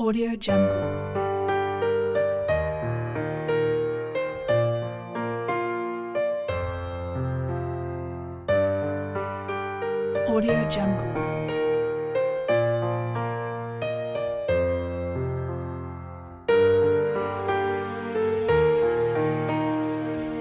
AudioJungle. AudioJungle.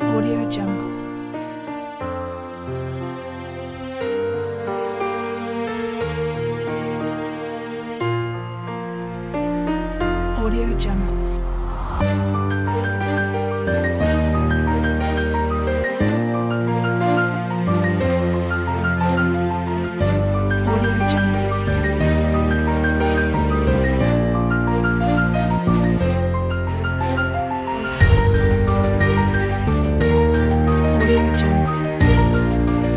AudioJungle. AudioJungle. AudioJungle. AudioJungle. AudioJungle. AudioJungle. AudioJungle.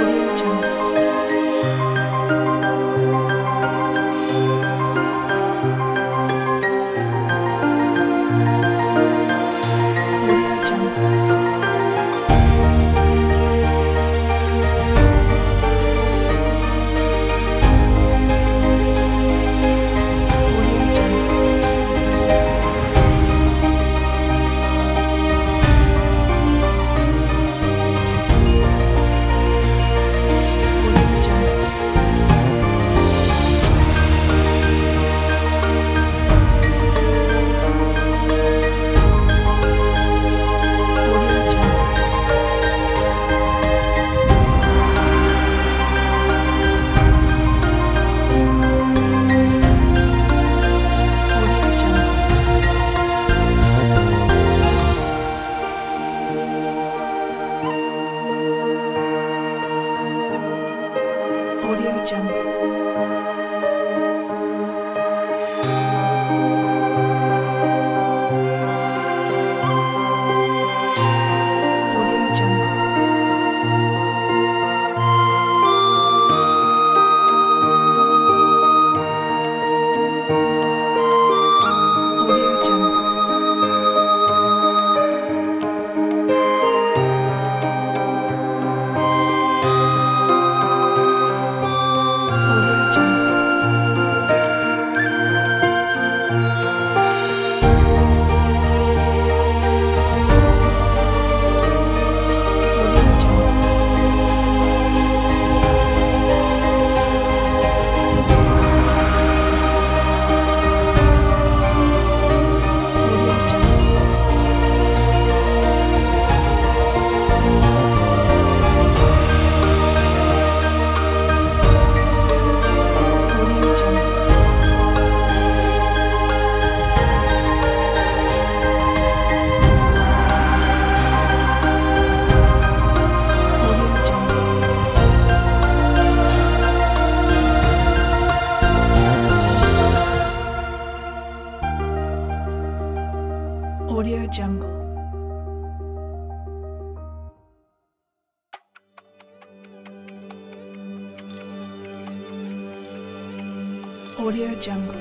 AudioJungle. AudioJungle.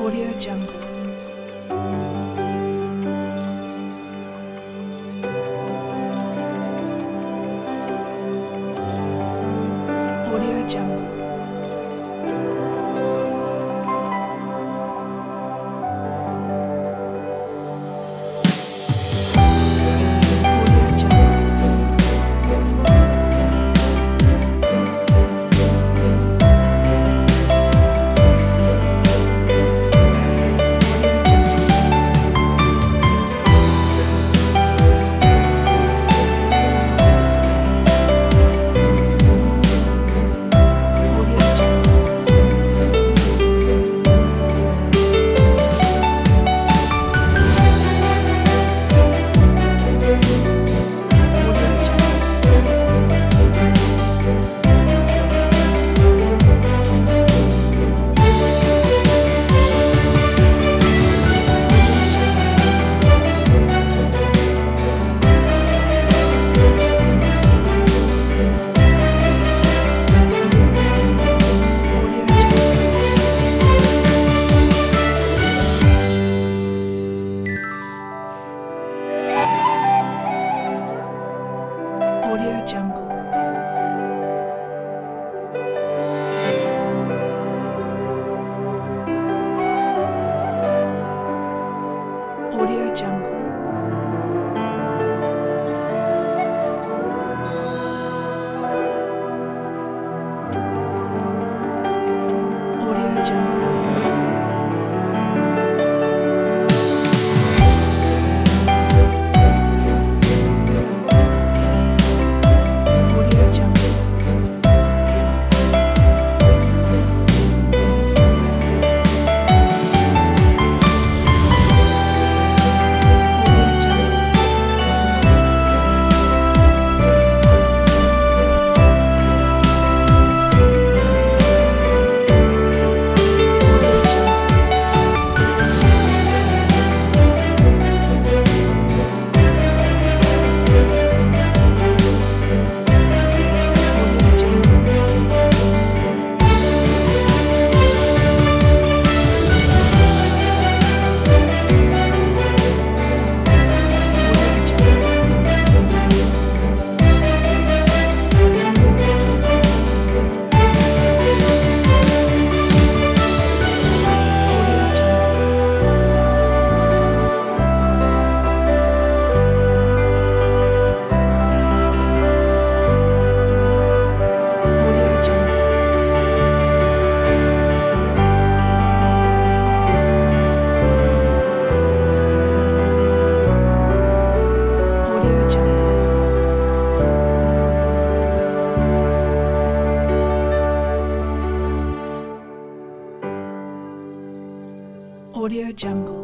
AudioJungle. AudioJungle. AudioJungle. AudioJungle. AudioJungle.